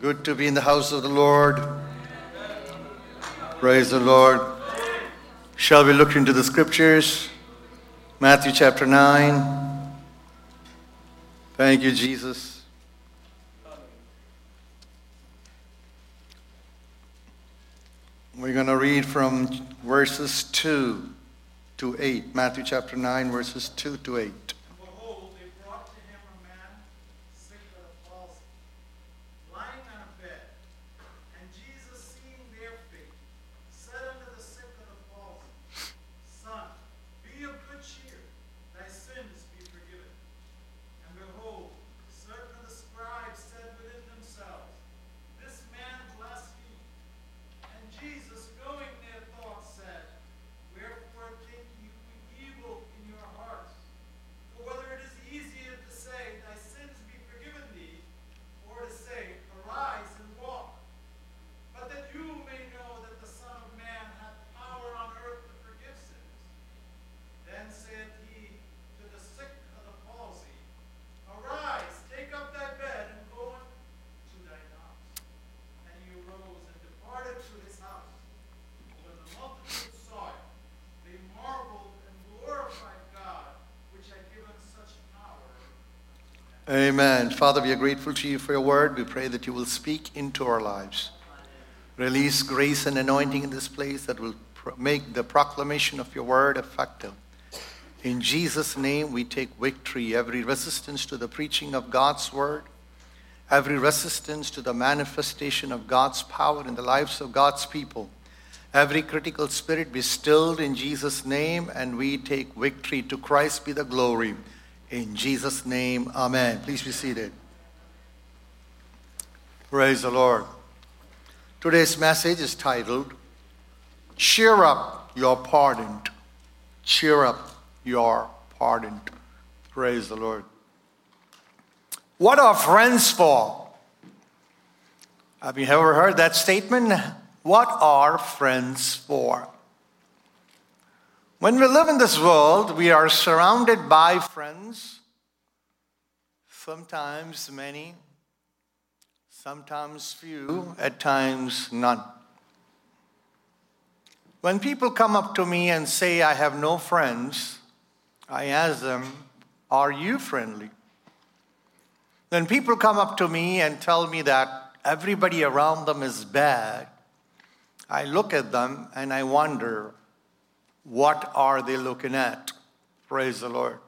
Good to be in the house of the Lord. Praise the Lord. Shall we look into the scriptures? Matthew chapter 9. Thank you, Jesus. We're going to read from verses 2 to 8. Matthew chapter 9, verses 2 to 8. Amen. Father, we are grateful to you for your word. We pray that you will speak into our lives. Release grace and anointing in this place that will make the proclamation of your word effective. In Jesus' name, we take victory. Every resistance to the preaching of God's word, every resistance to the manifestation of God's power in the lives of God's people, every critical spirit be stilled in Jesus' name, and we take victory. To Christ be the glory. In Jesus' name, amen. Please be seated. Praise the Lord. Today's message is titled, Cheer Up, You're Pardoned. Cheer up, you're pardoned. Praise the Lord. What are friends for? Have you ever heard that statement? What are friends for? When we live in this world, we are surrounded by friends, sometimes many, sometimes few, at times none. When people come up to me and say, I have no friends, I ask them, are you friendly? When people come up to me and tell me that everybody around them is bad, I look at them and I wonder, what are they looking at? Praise the Lord.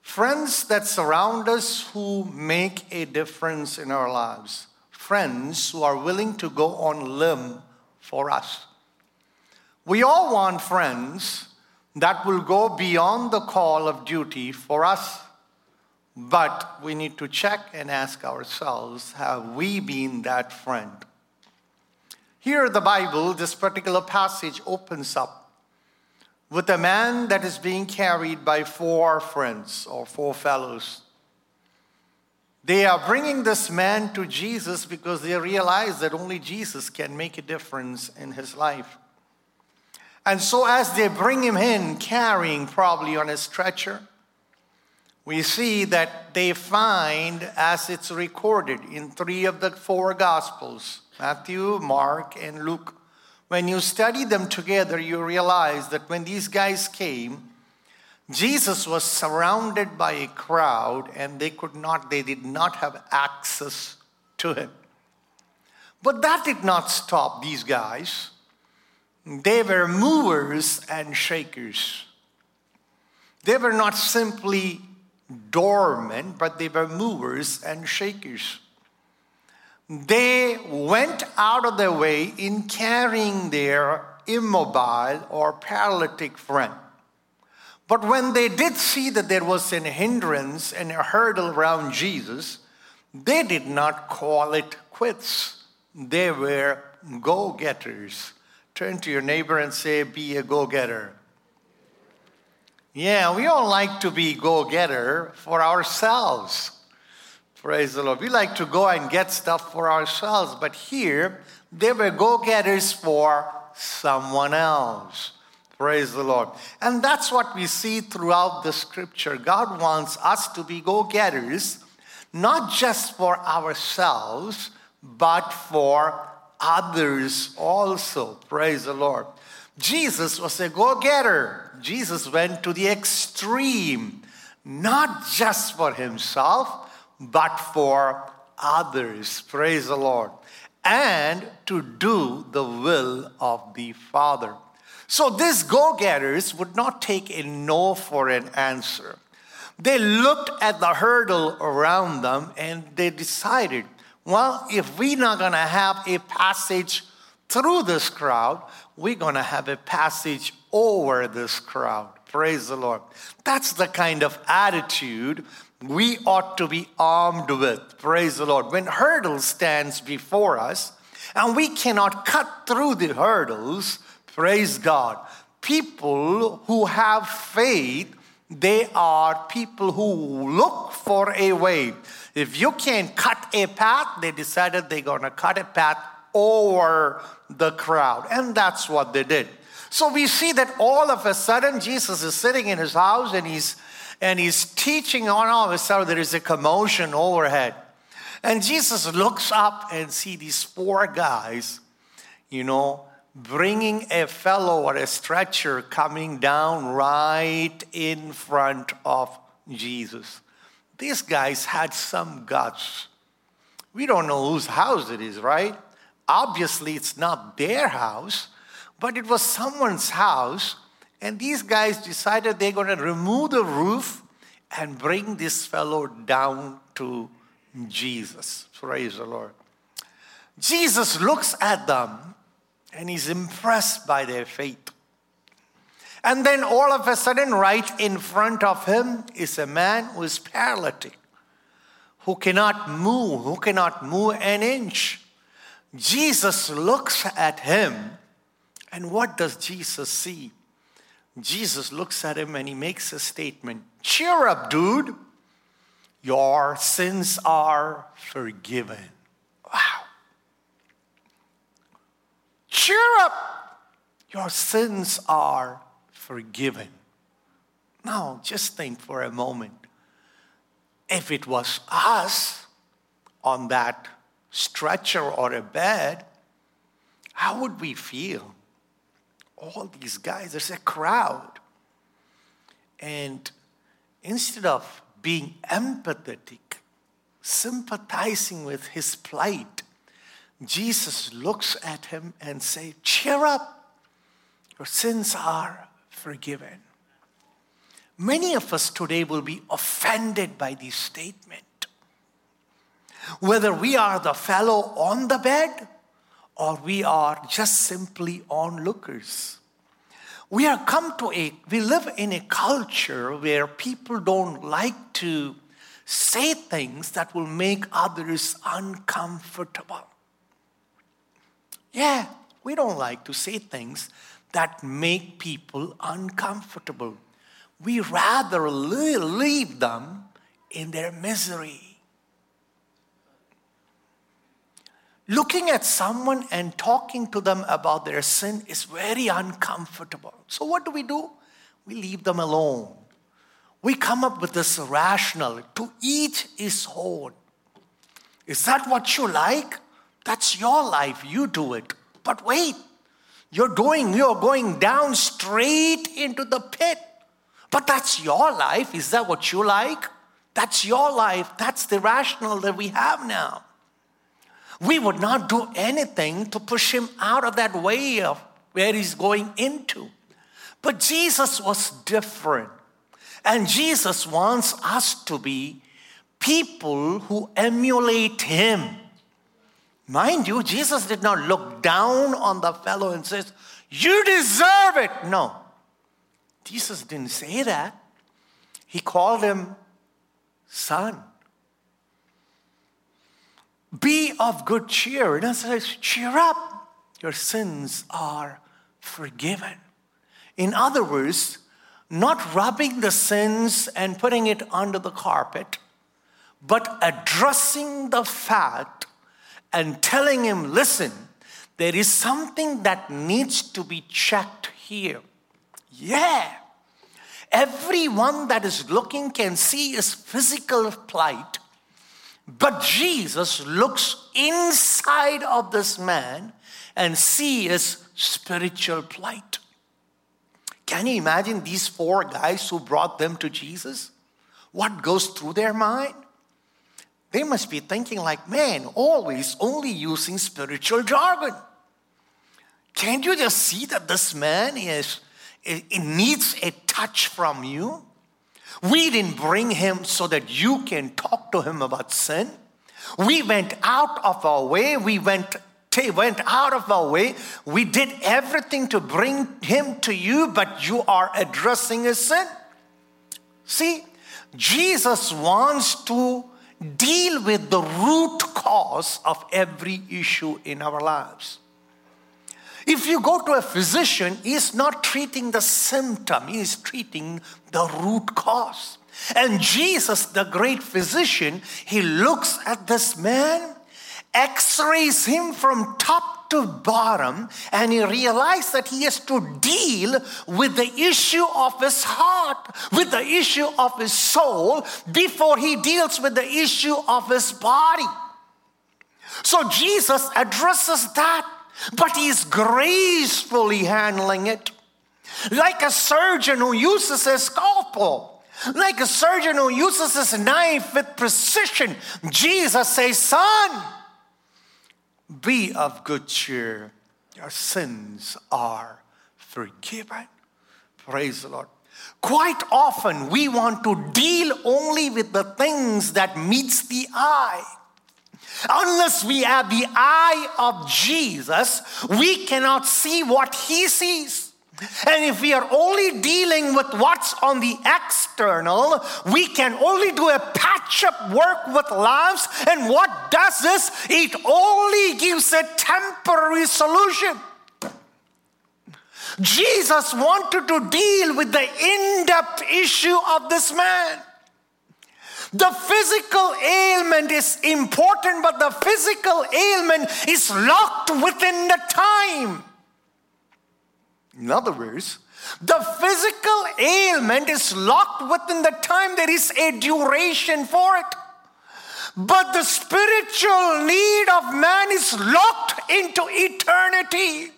Friends that surround us who make a difference in our lives. Friends who are willing to go on limb for us. We all want friends that will go beyond the call of duty for us. But we need to check and ask ourselves, have we been that friend? Here the Bible, this particular passage opens up with a man that is being carried by four friends or four fellows. They are bringing this man to Jesus because they realize that only Jesus can make a difference in his life. And so as they bring him in, carrying probably on a stretcher, we see that they find, as it's recorded in three of the four Gospels, Matthew, Mark, and Luke, when you study them together, you realize that when these guys came, Jesus was surrounded by a crowd and they did not have access to him. But that did not stop these guys. They were movers and shakers. They were not simply dormant, but they were movers and shakers. They went out of their way in carrying their immobile or paralytic friend. But when they did see that there was an hindrance and a hurdle around Jesus, they did not call it quits. They were go-getters. Turn to your neighbor and say, be a go-getter. Yeah, we all like to be go-getter for ourselves. Praise the Lord. We like to go and get stuff for ourselves, but here they were go-getters for someone else. Praise the Lord. And that's what we see throughout the scripture. God wants us to be go-getters, not just for ourselves, but for others also. Praise the Lord. Jesus was a go-getter. Jesus went to the extreme, not just for himself, but for others. Praise the Lord. And to do the will of the Father. So these go-getters would not take a no for an answer. They looked at the hurdle around them and they decided, well, if we're not going to have a passage through this crowd, we're going to have a passage over this crowd. Praise the Lord. That's the kind of attitude we ought to be armed with. Praise the Lord. When hurdle stands before us and we cannot cut through the hurdles, praise God. People who have faith, they are people who look for a way. If you can't cut a path, they decided they're going to cut a path over the crowd. And that's what they did. So we see that all of a sudden, Jesus is sitting in his house and he's teaching. All of a sudden, there is a commotion overhead. And Jesus looks up and see these four guys, bringing a fellow or a stretcher coming down right in front of Jesus. These guys had some guts. We don't know whose house it is, right? Obviously, it's not their house, but it was someone's house. And these guys decided they're going to remove the roof and bring this fellow down to Jesus. Praise the Lord. Jesus looks at them and he's impressed by their faith. And then all of a sudden, right in front of him is a man who is paralytic, who cannot move an inch. Jesus looks at him, and what does Jesus see? Jesus looks at him and he makes a statement. Cheer up, dude. Your sins are forgiven. Wow. Cheer up. Your sins are forgiven. Now, just think for a moment. If it was us on that stretcher or a bed, how would we feel? All these guys, there's a crowd. And instead of being empathetic, sympathizing with his plight, Jesus looks at him and says, cheer up, your sins are forgiven. Many of us today will be offended by this statement. Whether we are the fellow on the bed or we are just simply onlookers. We live in a culture where people don't like to say things that will make others uncomfortable. Yeah, we don't like to say things that make people uncomfortable. We rather leave them in their misery. Looking at someone and talking to them about their sin is very uncomfortable. So what do? We leave them alone. We come up with this rationale. To each his own. Is that what you like? That's your life. You do it. But wait. You're going down straight into the pit. But that's your life. Is that what you like? That's your life. That's the rationale that we have now. We would not do anything to push him out of that way of where he's going into. But Jesus was different. And Jesus wants us to be people who emulate him. Mind you, Jesus did not look down on the fellow and says, you deserve it. No, Jesus didn't say that. He called him son. Be of good cheer. And it says, cheer up. Your sins are forgiven. In other words, not rubbing the sins and putting it under the carpet, but addressing the fact and telling him, listen, there is something that needs to be checked here. Yeah. Everyone that is looking can see his physical plight. But Jesus looks inside of this man and sees his spiritual plight. Can you imagine these four guys who brought them to Jesus? What goes through their mind? They must be thinking like, man, always only using spiritual jargon. Can't you just see that this man needs a touch from you? We didn't bring him so that you can talk to him about sin. We went out of our way. We did everything to bring him to you, but you are addressing his sin. See, Jesus wants to deal with the root cause of every issue in our lives. If you go to a physician, he's not treating the symptom, he's treating the root cause. And Jesus, the great physician, he looks at this man, x-rays him from top to bottom, and he realizes that he has to deal with the issue of his heart, with the issue of his soul, before he deals with the issue of his body. So Jesus addresses that. But he's gracefully handling it. Like a surgeon who uses his scalpel, like a surgeon who uses his knife with precision, Jesus says, son, be of good cheer. Your sins are forgiven. Praise the Lord. Quite often we want to deal only with the things that meets the eye. Unless we have the eye of Jesus, we cannot see what he sees. And if we are only dealing with what's on the external, we can only do a patch-up work with lives. And what does this? It only gives a temporary solution. Jesus wanted to deal with the in-depth issue of this man. The physical ailment is important, but the physical ailment is locked within the time. In other words, the physical ailment is locked within the time. There is a duration for it. But the spiritual need of man is locked into eternity.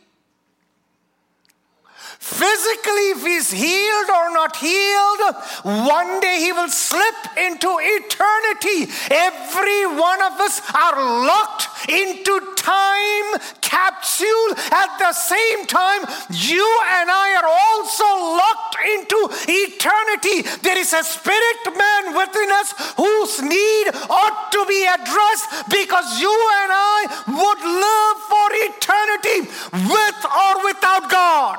Physically, if he's healed or not healed, one day he will slip into eternity. Every one of us are locked into time capsule. At the same time, you and I are also locked into eternity. There is a spirit man within us whose need ought to be addressed, because you and I would live for eternity with or without God.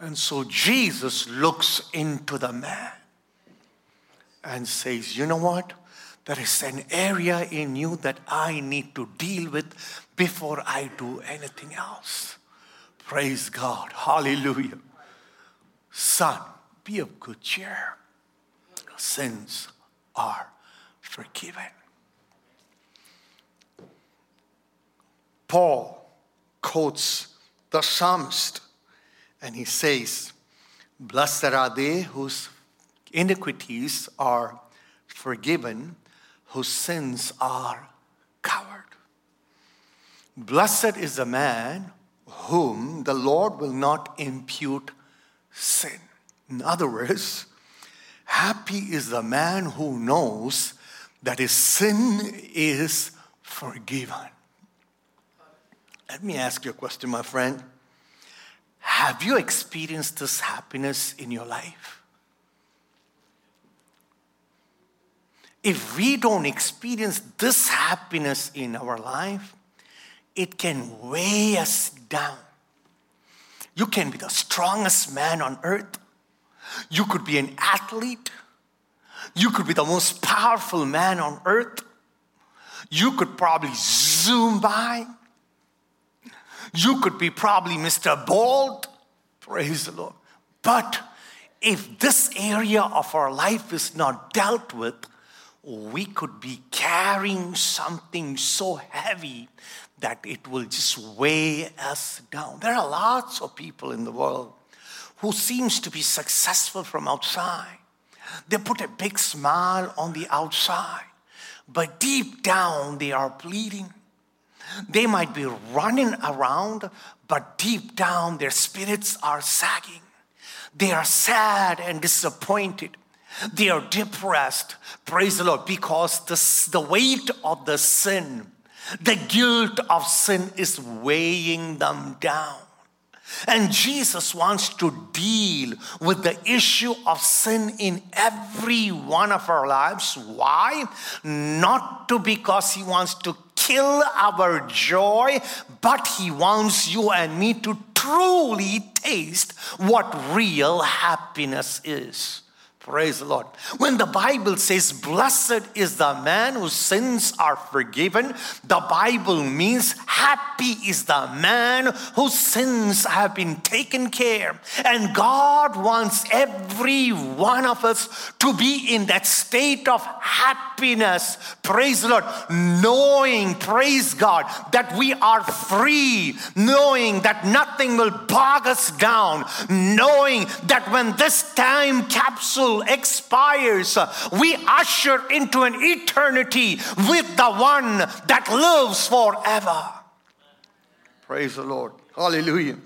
And so Jesus looks into the man and says, you know what? There is an area in you that I need to deal with before I do anything else. Praise God. Hallelujah. Son, be of good cheer. Your sins are forgiven. Paul quotes the psalmist. And he says, blessed are they whose iniquities are forgiven, whose sins are covered. Blessed is the man whom the Lord will not impute sin. In other words, happy is the man who knows that his sin is forgiven. Let me ask you a question, my friend. Have you experienced this happiness in your life? If we don't experience this happiness in our life, it can weigh us down. You can be the strongest man on earth. You could be an athlete. You could be the most powerful man on earth. You could probably zoom by. You could be probably Mr. Bold, praise the Lord. But if this area of our life is not dealt with, we could be carrying something so heavy that it will just weigh us down. There are lots of people in the world who seems to be successful from outside. They put a big smile on the outside. but deep down they are bleeding. They might be running around, but deep down their spirits are sagging. They are sad and disappointed. They are depressed, praise the Lord, because the weight of the sin, the guilt of sin is weighing them down. And Jesus wants to deal with the issue of sin in every one of our lives. Why? Not to because he wants to kill our joy, but he wants you and me to truly taste what real happiness is. Praise the Lord. When the Bible says, blessed is the man whose sins are forgiven, the Bible means happy is the man whose sins have been taken care. And God wants every one of us to be in that state of happiness. Praise the Lord. Knowing, praise God, that we are free. Knowing that nothing will bog us down. Knowing that when this time capsule expires, we usher into an eternity with the one that lives forever. Praise the Lord. Hallelujah.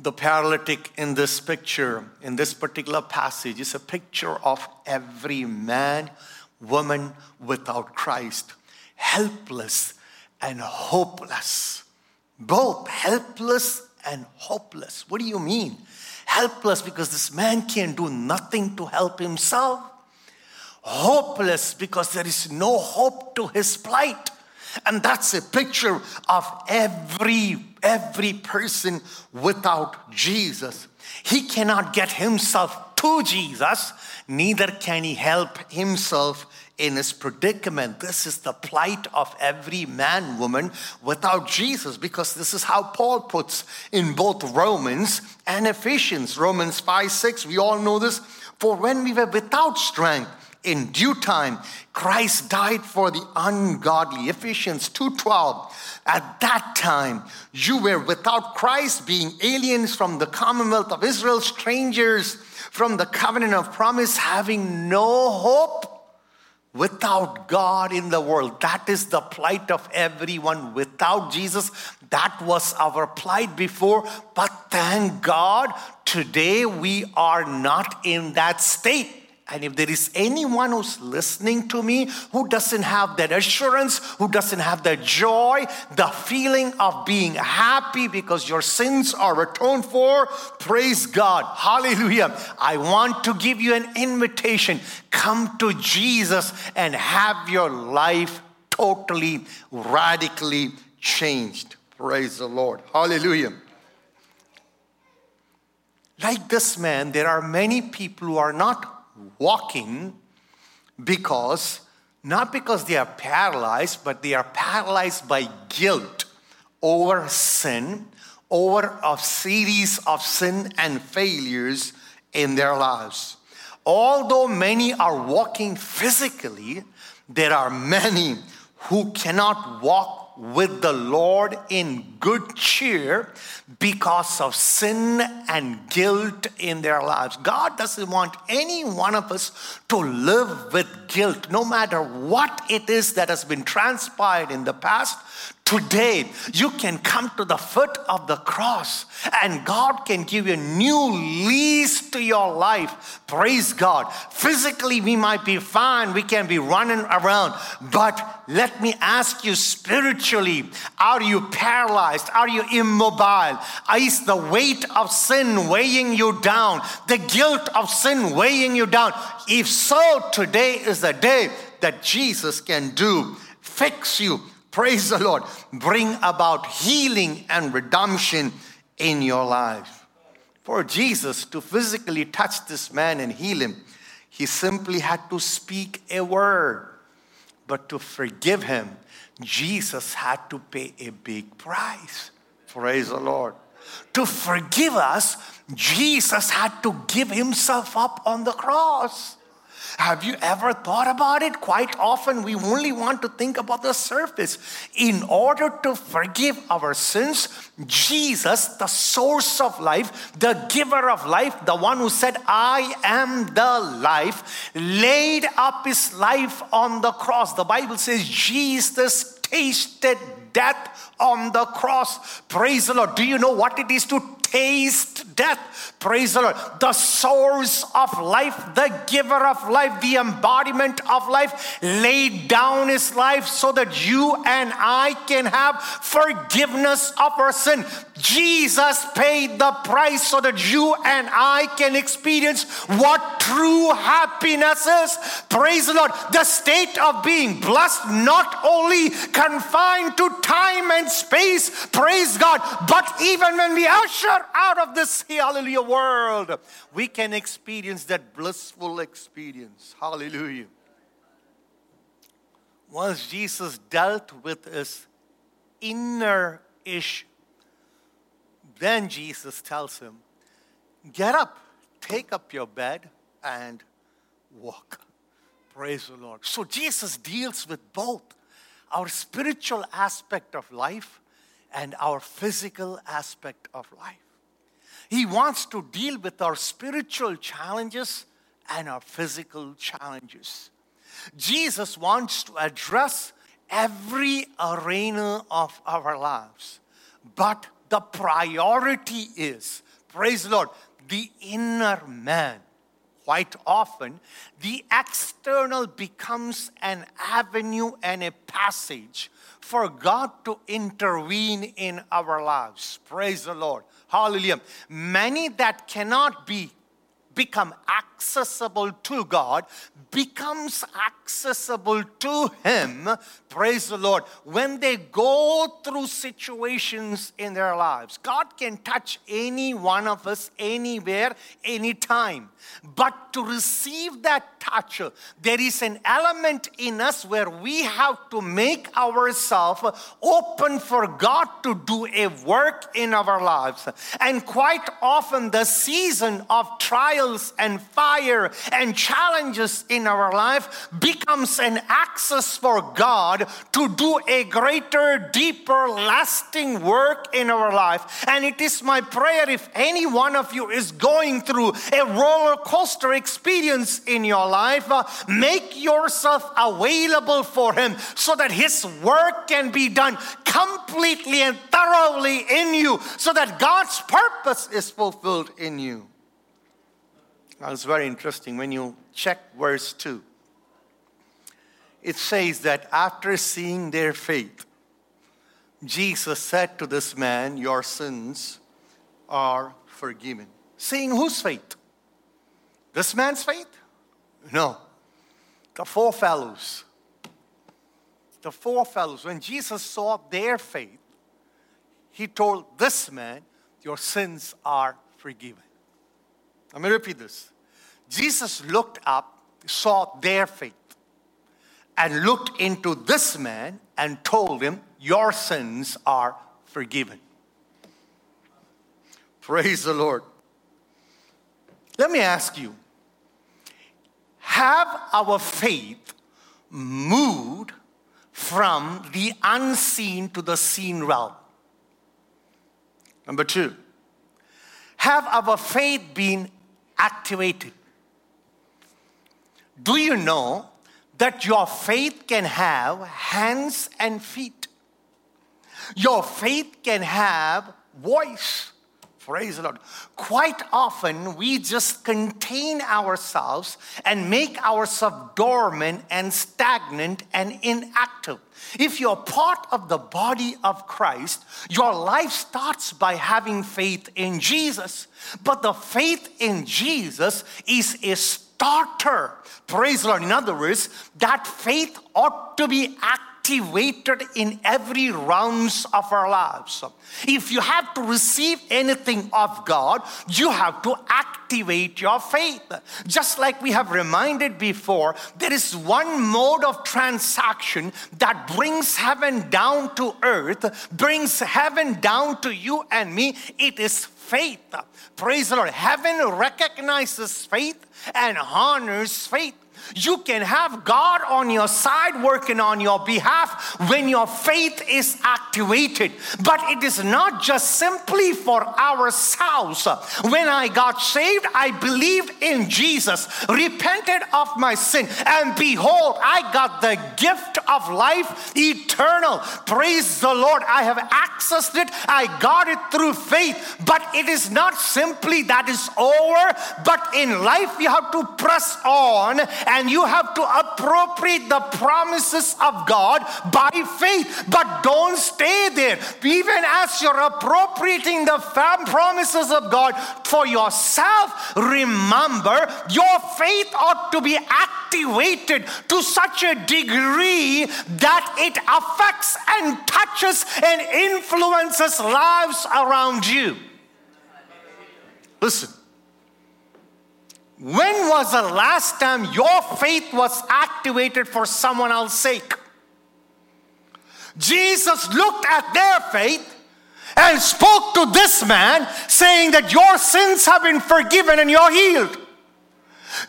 The paralytic in this picture, in this particular passage, is a picture of every man, woman without Christ, helpless and hopeless. Both helpless and hopeless. What do you mean? Helpless because this man can do nothing to help himself. Hopeless because there is no hope to his plight. And that's a picture of every person without Jesus. He cannot get himself to Jesus. Neither can he help himself in his predicament. This is the plight of every man, woman without Jesus, because this is how Paul puts in both Romans and Ephesians. Romans 5:6, we all know this. For when we were without strength, in due time, Christ died for the ungodly. Ephesians 2:12. At that time, you were without Christ, being aliens from the commonwealth of Israel, strangers from the covenant of promise, having no hope, without God in the world. That is the plight of everyone without Jesus. That was our plight before. But thank God, today we are not in that state. And if there is anyone who's listening to me who doesn't have that assurance, who doesn't have that joy, the feeling of being happy because your sins are atoned for, praise God. Hallelujah. I want to give you an invitation. Come to Jesus and have your life totally, radically changed. Praise the Lord. Hallelujah. Like this man, there are many people who are not walking because, not because they are paralyzed, but they are paralyzed by guilt over sin, over a series of sin and failures in their lives. Although many are walking physically, there are many who cannot walk with the Lord in good cheer because of sin and guilt in their lives. God doesn't want any one of us to live with guilt, no matter what it is that has been transpired in the past. Today, you can come to the foot of the cross and God can give you a new lease to your life. Praise God. Physically, we might be fine. We can be running around. But let me ask you spiritually, are you paralyzed? Are you immobile? Is the weight of sin weighing you down? The guilt of sin weighing you down? If so, today is the day that Jesus can fix you. Praise the Lord. Bring about healing and redemption in your life. For Jesus to physically touch this man and heal him, he simply had to speak a word. But to forgive him, Jesus had to pay a big price. Praise the Lord. To forgive us, Jesus had to give himself up on the cross. Have you ever thought about it? Quite often, we only want to think about the surface. In order to forgive our sins, Jesus, the source of life, the giver of life, the one who said, I am the life, laid up his life on the cross. The Bible says Jesus tasted death on the cross. Praise the Lord. Do you know what it is to taste death? Praise the Lord. The source of life, the giver of life, the embodiment of life, laid down his life so that you and I can have forgiveness of our sin. Jesus paid the price so that you and I can experience what true happiness is. Praise the Lord. The state of being blessed, not only confined to time and space, praise God, but even when we usher out of this, hallelujah, world, we can experience that blissful experience. Hallelujah. Once Jesus dealt with his inner issue, then Jesus tells him, get up, take up your bed and walk. Praise the Lord. So Jesus deals with both our spiritual aspect of life and our physical aspect of life. He wants to deal with our spiritual challenges and our physical challenges. Jesus wants to address every arena of our lives. But the priority is, praise the Lord, the inner man. Quite often, the external becomes an avenue and a passage for God to intervene in our lives. Praise the Lord. Hallelujah. Many that cannot become accessible to God becomes accessible to Him. Praise the Lord. When they go through situations in their lives, God can touch any one of us anywhere, anytime. But to receive that touch, there is an element in us where we have to make ourselves open for God to do a work in our lives. And quite often the season of trials and fire and challenges in our life becomes an access for God to do a greater, deeper, lasting work in our life. And it is my prayer, if any one of you is going through a roller coaster experience in your life, make yourself available for Him so that His work can be done completely and thoroughly in you, so that God's purpose is fulfilled in you. Now, it's very interesting when you check verse 2. It says that after seeing their faith, Jesus said to this man, your sins are forgiven. Seeing whose faith? This man's faith? No. The four fellows. The four fellows. When Jesus saw their faith, He told this man, your sins are forgiven. Let me repeat this. Jesus looked up, saw their faith, and looked into this man and told him, your sins are forgiven. Praise the Lord. Let me ask you, have our faith moved from the unseen to the seen realm? Number two, have our faith been activated? Do you know that your faith can have hands and feet? Your faith can have voice. Praise the Lord. Quite often, we just contain ourselves and make ourselves dormant and stagnant and inactive. If you're part of the body of Christ, your life starts by having faith in Jesus. But the faith in Jesus is a starter. Praise the Lord. In other words, that faith ought to be activated in every realms of our lives. If you have to receive anything of God, you have to activate your faith. Just like we have reminded before, there is one mode of transaction that brings heaven down to earth, brings heaven down to you and me. It is faith. Praise the Lord. Heaven recognizes faith and honors faith. You can have God on your side working on your behalf when your faith is activated. But it is not just simply for ourselves. When I got saved, I believed in Jesus, repented of my sin, and behold, I got the gift of life eternal. Praise the Lord. I have accessed it. I got it through faith. But it is not simply that it's over, but in life you have to press on and you have to appropriate the promises of God by faith. But don't stay there. Even as you're appropriating the promises of God for yourself, remember your faith ought to be activated to such a degree that it affects and touches and influences lives around you. Listen. When was the last time your faith was activated for someone else's sake? Jesus looked at their faith and spoke to this man, saying that your sins have been forgiven and you're healed.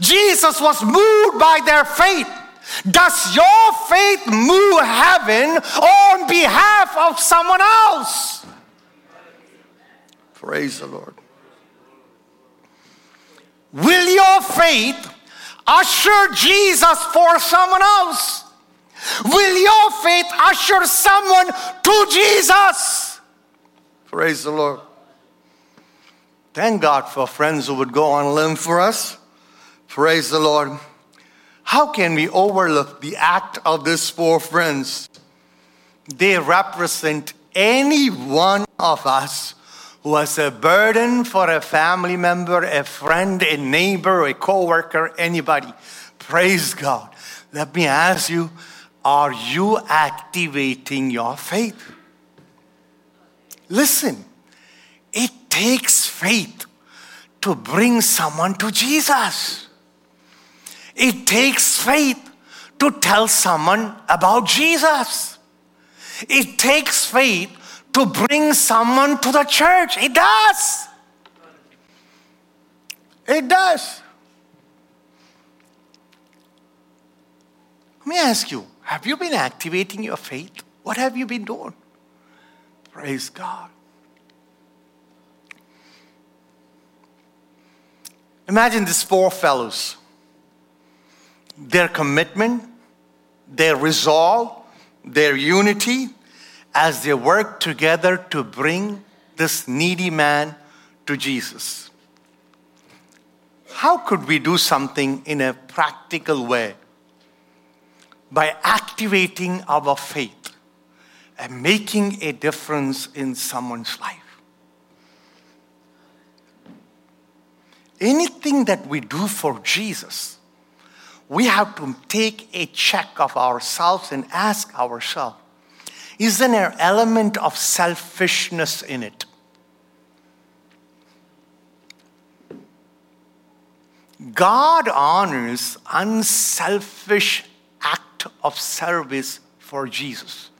Jesus was moved by their faith. Does your faith move heaven on behalf of someone else? Praise the Lord. Will your faith usher Jesus for someone else? Will your faith usher someone to Jesus? Praise the Lord. Thank God for friends who would go on limb for us. Praise the Lord. How can we overlook the act of these four friends? They represent any one of us who has a burden for a family member, a friend, a neighbor, a coworker, anybody. Praise God. Let me ask you, are you activating your faith? Listen, it takes faith to bring someone to Jesus. It takes faith to tell someone about Jesus. It takes faith to bring someone to the church. It does. It does. Let me ask you, have you been activating your faith? What have you been doing? Praise God. Imagine these four fellows. Their commitment, their resolve, their unity, as they work together to bring this needy man to Jesus. How could we do something in a practical way? By activating our faith and making a difference in someone's life. Anything that we do for Jesus, we have to take a check of ourselves and ask ourselves, isn't there an element of selfishness in it? God honors unselfish act of service for Jesus.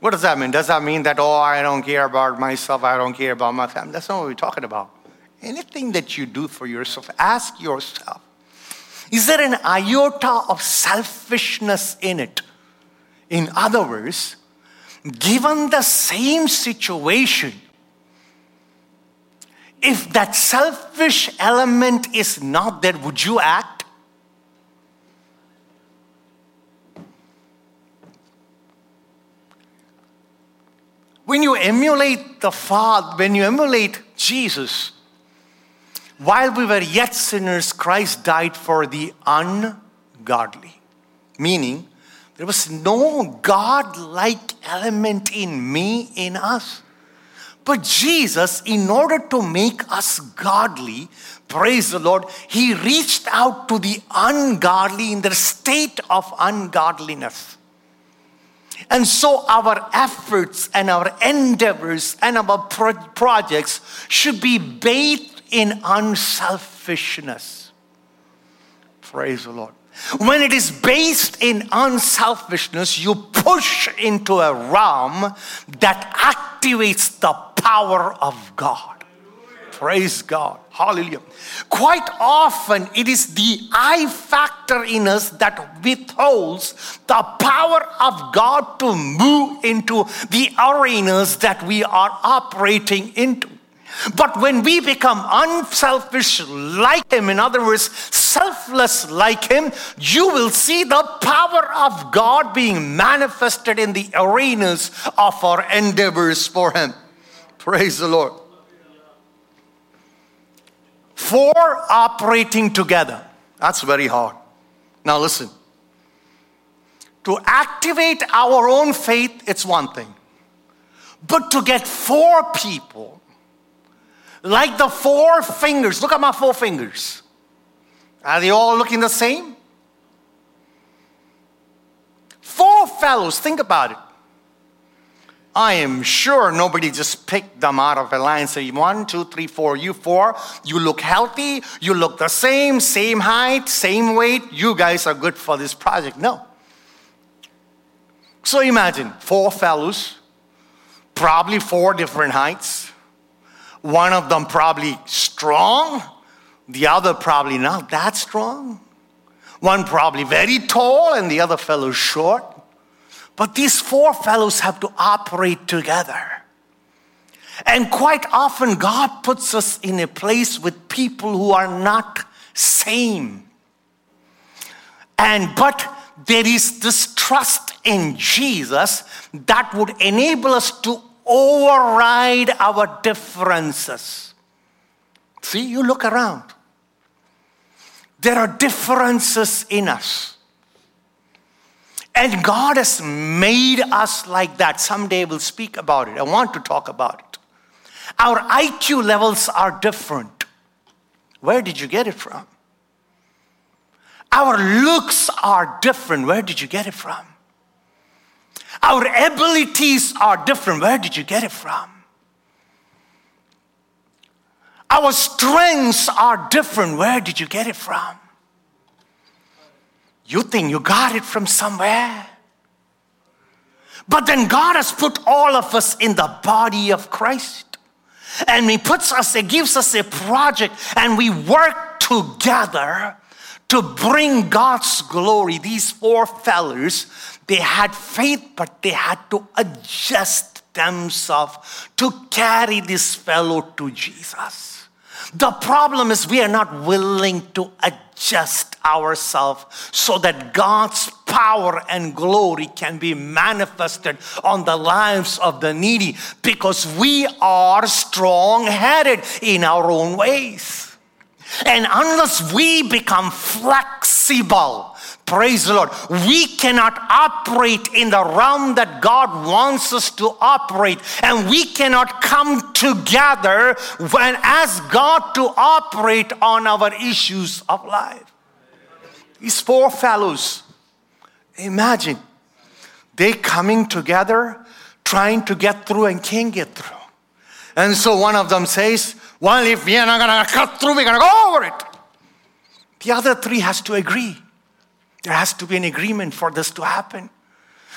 What does that mean? Does that mean that, I don't care about myself, I don't care about my family? That's not what we're talking about. Anything that you do for yourself, ask yourself, is there an iota of selfishness in it? In other words, given the same situation, if that selfish element is not there, would you act? When you emulate the Father, when you emulate Jesus, while we were yet sinners, Christ died for the ungodly, meaning there was no God-like element in me, in us. But Jesus, in order to make us godly, praise the Lord, he reached out to the ungodly in their state of ungodliness. And so our efforts and our endeavors and our projects should be bathed in unselfishness. Praise the Lord. When it is based in unselfishness, you push into a realm that activates the power of God. Praise God. Hallelujah. Quite often it is the I factor in us that withholds the power of God to move into the arenas that we are operating into. But when we become unselfish like Him, in other words, selfless like Him, you will see the power of God being manifested in the arenas of our endeavors for Him. Praise the Lord. Four operating together. That's very hard. Now listen. To activate our own faith, it's one thing. But to get four people, like the four fingers. Look at my four fingers. Are they all looking the same? Four fellows. Think about it. I am sure nobody just picked them out of a line. Say 1, 2, 3, 4. You four. You look healthy. You look the same height, same weight. You guys are good for this project. No. So imagine four fellows, probably four different heights. One of them probably strong, the other probably not that strong. One probably very tall and the other fellow short. But these four fellows have to operate together. And quite often God puts us in a place with people who are not same. But there is this trust in Jesus that would enable us to override our differences. See, you look around. There are differences in us. And God has made us like that. Someday we'll speak about it. I want to talk about it. Our IQ levels are different. Where did you get it from? Our looks are different. Where did you get it from? Our abilities are different. Where did you get it from? Our strengths are different. Where did you get it from? You think you got it from somewhere. But then God has put all of us in the body of Christ. And He puts us, He gives us a project, and we work together to bring God's glory. These four fellas, they had faith, but they had to adjust themselves to carry this fellow to Jesus. The problem is we are not willing to adjust ourselves so that God's power and glory can be manifested on the lives of the needy, because we are strong-headed in our own ways. And unless we become flexible, praise the Lord, we cannot operate in the realm that God wants us to operate. And we cannot come together and ask God to operate on our issues of life. These four fellows, imagine, they coming together, trying to get through and can't get through. And so one of them says, well, if we are not going to cut through, we're going to go over it. The other three has to agree. There has to be an agreement for this to happen.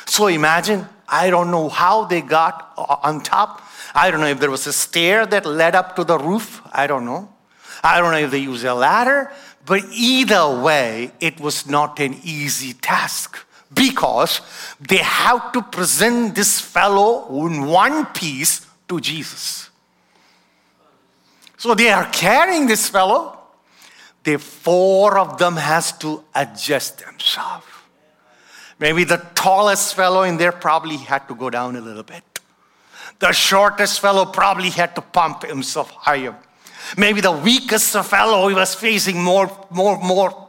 So imagine, I don't know how they got on top. I don't know if there was a stair that led up to the roof. I don't know. I don't know if they used a ladder. But either way, it was not an easy task, because they have to present this fellow in one piece to Jesus. So they are carrying this fellow. The four of them has to adjust themselves. Maybe the tallest fellow in there probably had to go down a little bit. The shortest fellow probably had to pump himself higher. Maybe the weakest fellow, he was facing more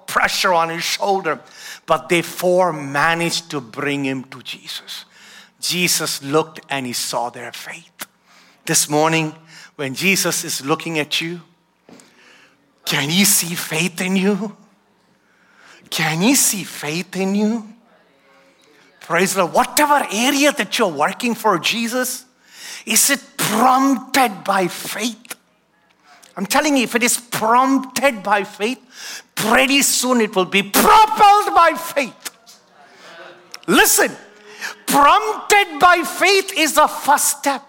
pressure on his shoulder. But they four managed to bring him to Jesus. Jesus looked and He saw their faith. This morning, when Jesus is looking at you, can He see faith in you? Can He see faith in you? Praise the Lord. Whatever area that you're working for Jesus, is it prompted by faith? I'm telling you, if it is prompted by faith, pretty soon it will be propelled by faith. Listen, prompted by faith is the first step.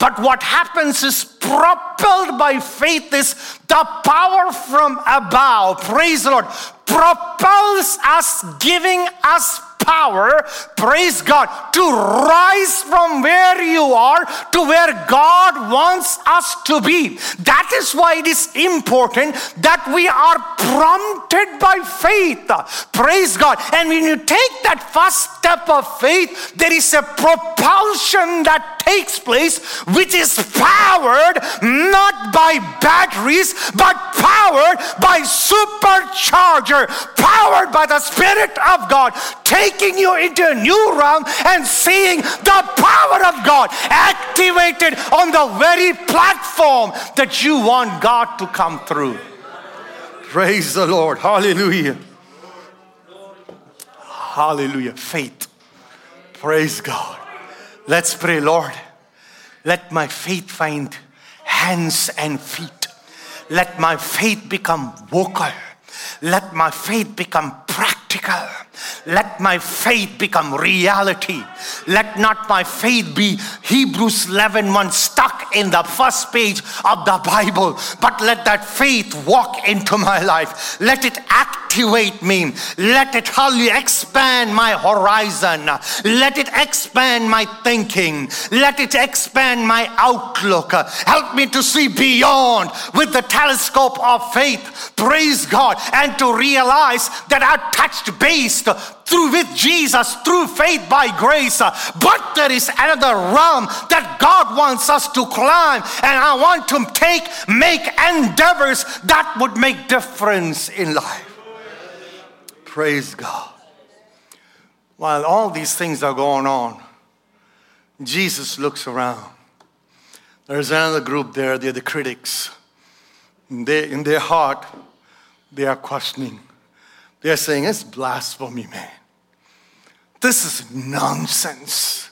But what happens is, propelled by faith, is the power from above, praise the Lord, propels us, giving us power, praise God, to rise from where you are to where God wants us to be. That is why it is important that we are prompted by faith, praise God. And when you take that first step of faith, there is a propulsion that takes place, which is powered not by batteries, but powered by supercharger, powered by the Spirit of God, taking you into a new realm and seeing the power of God activated on the very platform that you want God to come through. Praise the Lord. Hallelujah. Hallelujah. Faith. Praise God. Let's pray. Lord, let my faith find hands and feet. Let my faith become vocal. Let my faith become practical. Let my faith become reality. Let not my faith be Hebrews 11:1 stuck in the first page of the Bible, but let that faith walk into my life. Let it activate me. Let it expand my horizon. Let it expand my thinking. Let it expand my outlook. Help me to see beyond with the telescope of faith. Praise God. And to realize that I touched base through with Jesus, through faith by grace. But there is another realm that God wants us to climb, and I want to make endeavors that would make difference in life. Praise God. While all these things are going on, Jesus looks around. There's another group there, they're the critics. In their heart, they are questioning. They're saying, it's blasphemy, man. This is nonsense.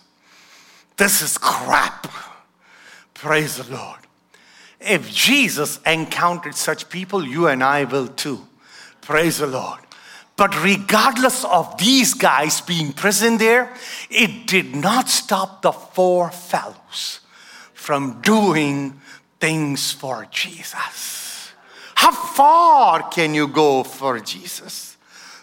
This is crap. Praise the Lord. If Jesus encountered such people, you and I will too. Praise the Lord. But regardless of these guys being present there, it did not stop the four fellows from doing things for Jesus. How far can you go for Jesus?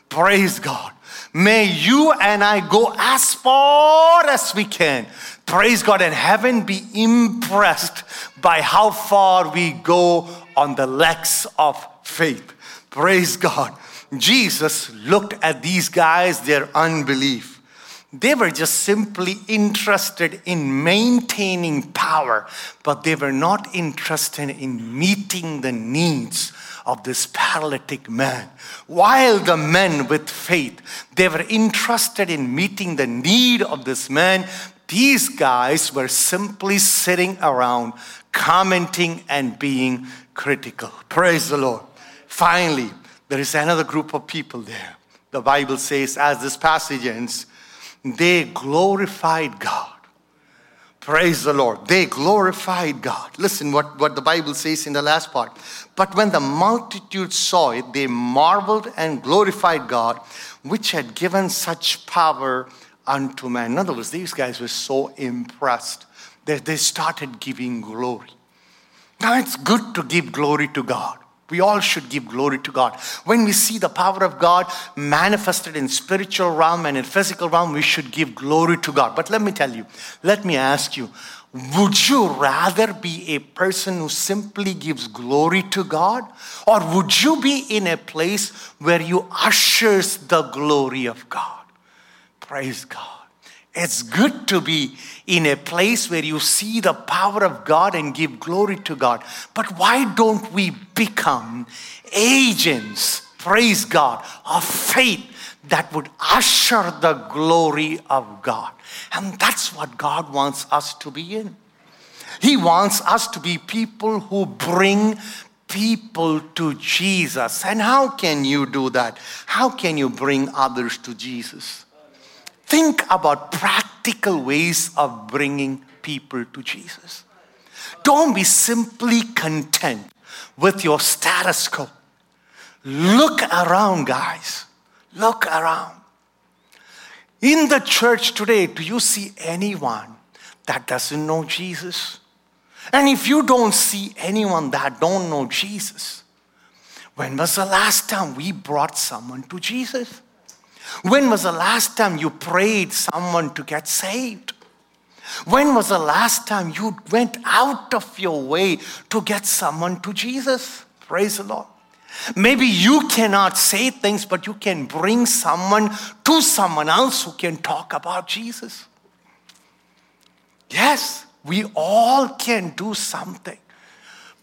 Praise God. May you and I go as far as we can. Praise God. And heaven be impressed by how far we go on the legs of faith. Praise God. Jesus looked at these guys, their unbelief. They were just simply interested in maintaining power, but they were not interested in meeting the needs of this paralytic man. While the men with faith, they were interested in meeting the need of this man, these guys were simply sitting around, commenting and being critical. Praise the Lord. Finally, there is another group of people there. The Bible says, as this passage ends, they glorified God. Praise the Lord. They glorified God. Listen what the Bible says in the last part. But when the multitude saw it, they marveled and glorified God, which had given such power unto man. In other words, these guys were so impressed that they started giving glory. Now, it's good to give glory to God. We all should give glory to God. When we see the power of God manifested in spiritual realm and in physical realm, we should give glory to God. But let me ask you, would you rather be a person who simply gives glory to God? Or would you be in a place where you ushers the glory of God? Praise God. It's good to be in a place where you see the power of God and give glory to God. But why don't we become agents, praise God, of faith that would usher the glory of God? And that's what God wants us to be in. He wants us to be people who bring people to Jesus. And how can you do that? How can you bring others to Jesus? Think about practical ways of bringing people to Jesus. Don't be simply content with your status quo. Look around, guys. Look around. In the church today, do you see anyone that doesn't know Jesus? And if you don't see anyone that don't know Jesus, when was the last time we brought someone to Jesus? When was the last time you prayed someone to get saved? When was the last time you went out of your way to get someone to Jesus? Praise the Lord. Maybe you cannot say things, but you can bring someone to someone else who can talk about Jesus. Yes, we all can do something.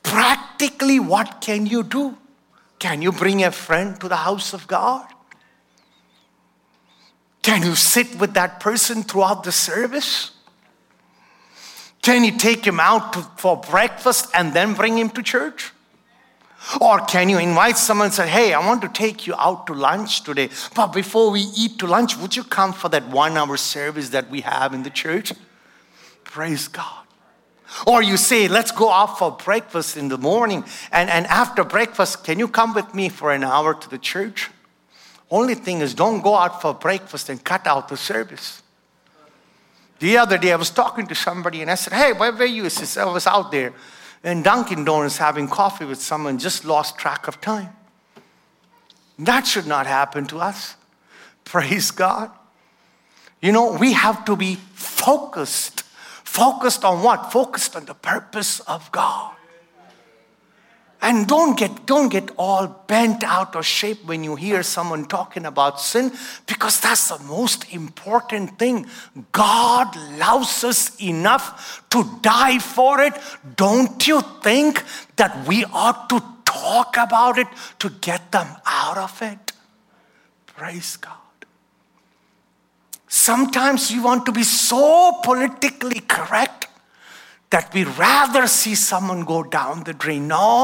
Practically, what can you do? Can you bring a friend to the house of God? Can you sit with that person throughout the service? Can you take him out for breakfast and then bring him to church? Or can you invite someone and say, hey, I want to take you out to lunch today. But before we eat to lunch, would you come for that 1 hour service that we have in the church? Praise God. Or you say, let's go out for breakfast in the morning. And after breakfast, can you come with me for an hour to the church? Only thing is, don't go out for breakfast and cut out the service. The other day, I was talking to somebody and I said, hey, where were you? He says, I was out there. And Dunkin' Donuts having coffee with someone, just lost track of time. That should not happen to us. Praise God. You know, we have to be focused. Focused on what? Focused on the purpose of God. And don't get all bent out of shape when you hear someone talking about sin, because that's the most important thing. God loves us enough to die for it. Don't you think that we ought to talk about it to get them out of it? Praise God. Sometimes we want to be so politically correct that we rather see someone go down the drain. No.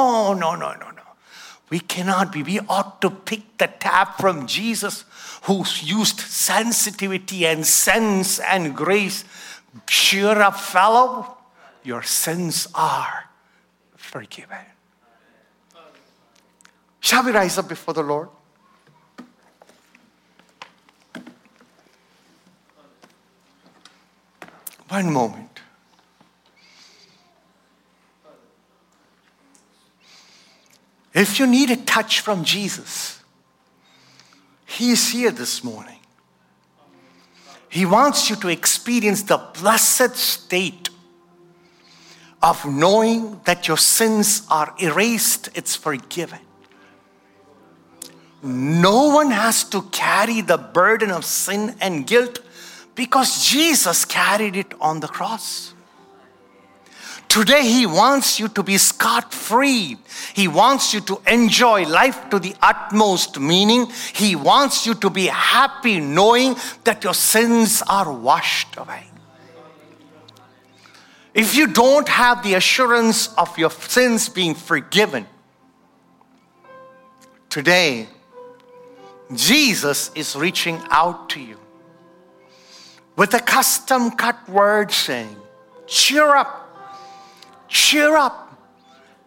We cannot be. We ought to pick the tap from Jesus, who used sensitivity and sense and grace. Cheer up, fellow. Your sins are forgiven. Shall we rise up before the Lord? One moment. If you need a touch from Jesus, He is here this morning. He wants you to experience the blessed state of knowing that your sins are erased, it's forgiven. No one has to carry the burden of sin and guilt because Jesus carried it on the cross. Today, He wants you to be scot-free. He wants you to enjoy life to the utmost meaning. He wants you to be happy knowing that your sins are washed away. If you don't have the assurance of your sins being forgiven, today, Jesus is reaching out to you with a custom-cut word saying, cheer up. Cheer up.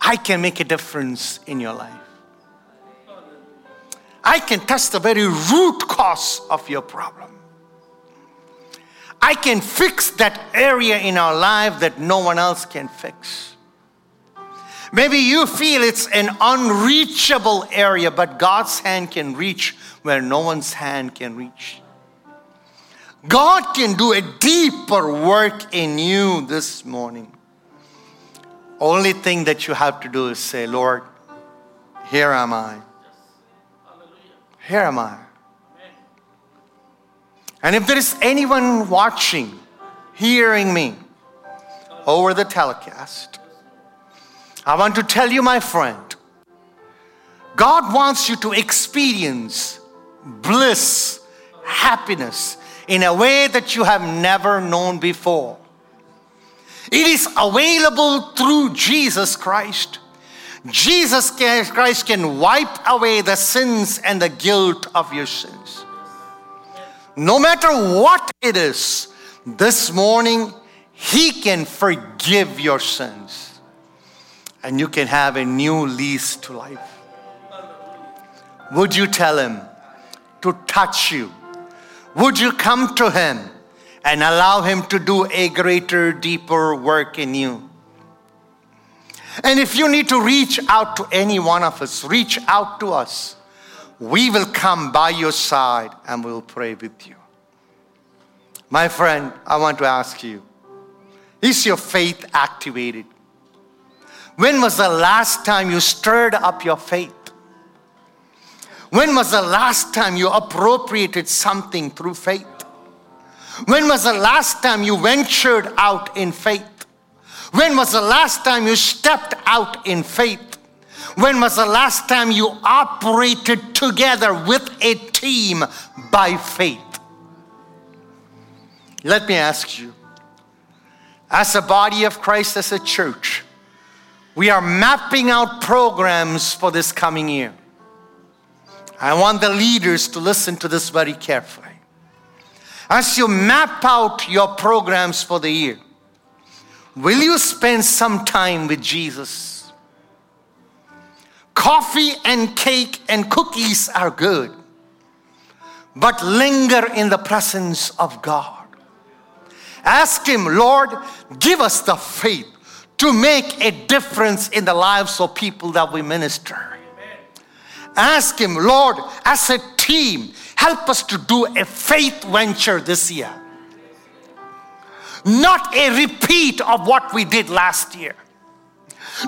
I can make a difference in your life. I can touch the very root cause of your problem. I can fix that area in our life that no one else can fix. Maybe you feel it's an unreachable area, but God's hand can reach where no one's hand can reach. God can do a deeper work in you this morning. Only thing that you have to do is say, Lord, here am I. Here am I. And if there is anyone watching, hearing me over the telecast, I want to tell you, my friend, God wants you to experience bliss, happiness in a way that you have never known before. It is available through Jesus Christ. Jesus Christ can wipe away the sins and the guilt of your sins. No matter what it is, this morning, He can forgive your sins. And you can have a new lease to life. Would you tell Him to touch you? Would you come to Him and allow Him to do a greater, deeper work in you? And if you need to reach out to any one of us, reach out to us. We will come by your side and we'll pray with you. My friend, I want to ask you, is your faith activated? When was the last time you stirred up your faith? When was the last time you appropriated something through faith? When was the last time you ventured out in faith? When was the last time you stepped out in faith? When was the last time you operated together with a team by faith? Let me ask you, as a body of Christ, as a church, we are mapping out programs for this coming year. I want the leaders to listen to this very carefully. As you map out your programs for the year, will you spend some time with Jesus? Coffee and cake and cookies are good, but linger in the presence of God. Ask Him, Lord, give us the faith to make a difference in the lives of people that we minister. Amen. Ask Him, Lord, as a team, help us to do a faith venture this year. Not a repeat of what we did last year.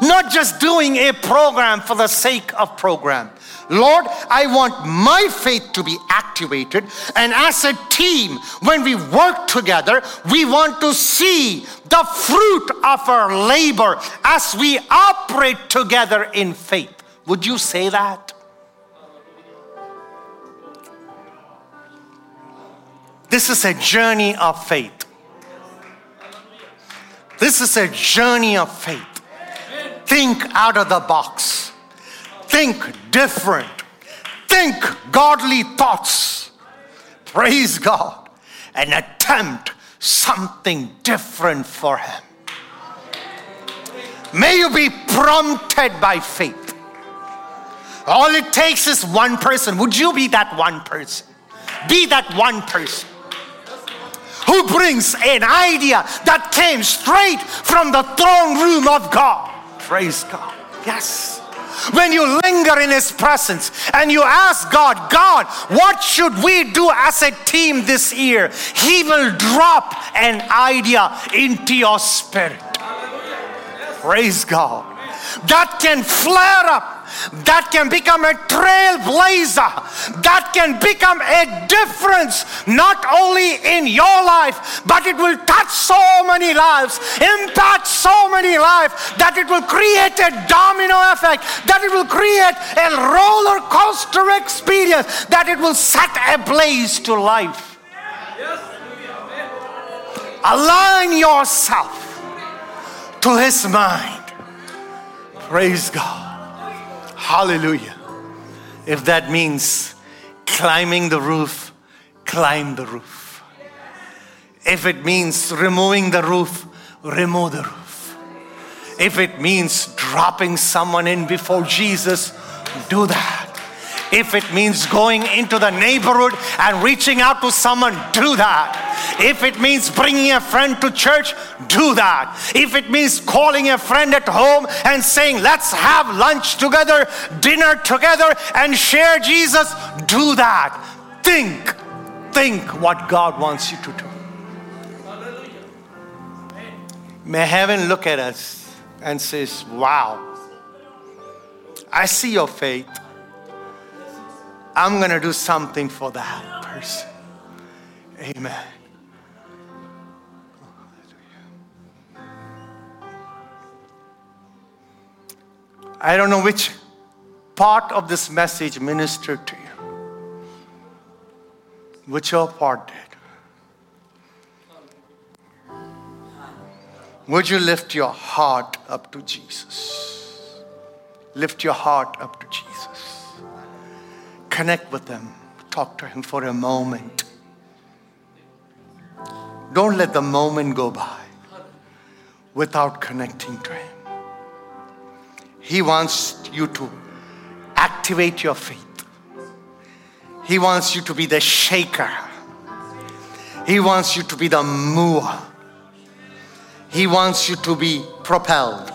Not just doing a program for the sake of program. Lord, I want my faith to be activated. And as a team, when we work together, we want to see the fruit of our labor as we operate together in faith. Would you say that? This is a journey of faith. This is a journey of faith. Think out of the box. Think different. Think godly thoughts. Praise God. And attempt something different for Him. May you be prompted by faith. All it takes is one person. Would you be that one person? Be that one person who brings an idea that came straight from the throne room of God. Praise God. Yes. When you linger in His presence and you ask God, God, what should we do as a team this year? He will drop an idea into your spirit. Praise God. That can flare up. That can become a trailblazer. That can become a difference, not only in your life, but it will touch so many lives, impact so many lives, that it will create a domino effect, that it will create a roller coaster experience, that it will set ablaze to life. Yes. Align yourself to His mind. Praise God. Hallelujah. If that means climbing the roof, climb the roof. If it means removing the roof, remove the roof. If it means dropping someone in before Jesus, do that. If it means going into the neighborhood and reaching out to someone, do that. If it means bringing a friend to church, do that. If it means calling a friend at home and saying, let's have lunch together, dinner together, and share Jesus, do that. Think what God wants you to do. May heaven look at us and says, wow, I see your faith. I'm going to do something for that person. Amen. I don't know which part of this message ministered to you. Whichever part did. Would you lift your heart up to Jesus? Lift your heart up to Jesus. Connect with Him. Talk to Him for a moment. Don't let the moment go by without connecting to Him. He wants you to activate your faith. He wants you to be the shaker. He wants you to be the mover. He wants you to be propelled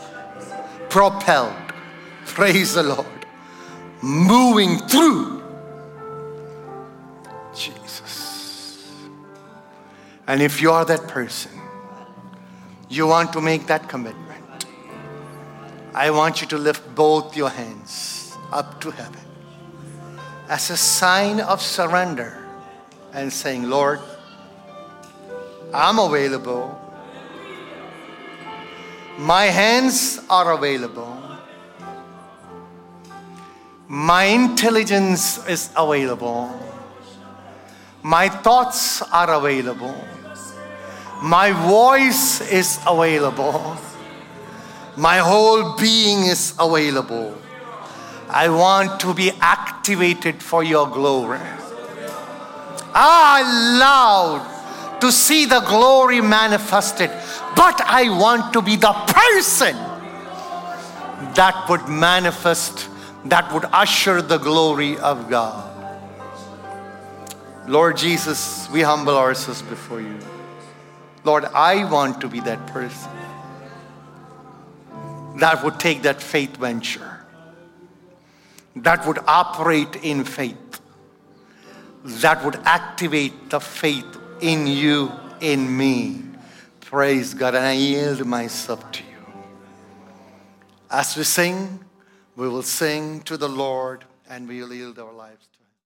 propelled. Praise the Lord. Moving through Jesus. And if you are that person, you want to make that commitment, I want you to lift both your hands up to heaven as a sign of surrender and saying, Lord, I'm available. My hands are available. My intelligence is available. My thoughts are available. My voice is available. My whole being is available. I want to be activated for your glory. I love to see the glory manifested, but I want to be the person that would manifest, that would usher the glory of God. Lord Jesus, we humble ourselves before you. Lord, I want to be that person that would take that faith venture, that would operate in faith, that would activate the faith in you, in me. Praise God, and I yield myself to you. As we sing, we will sing to the Lord and we will yield our lives to him.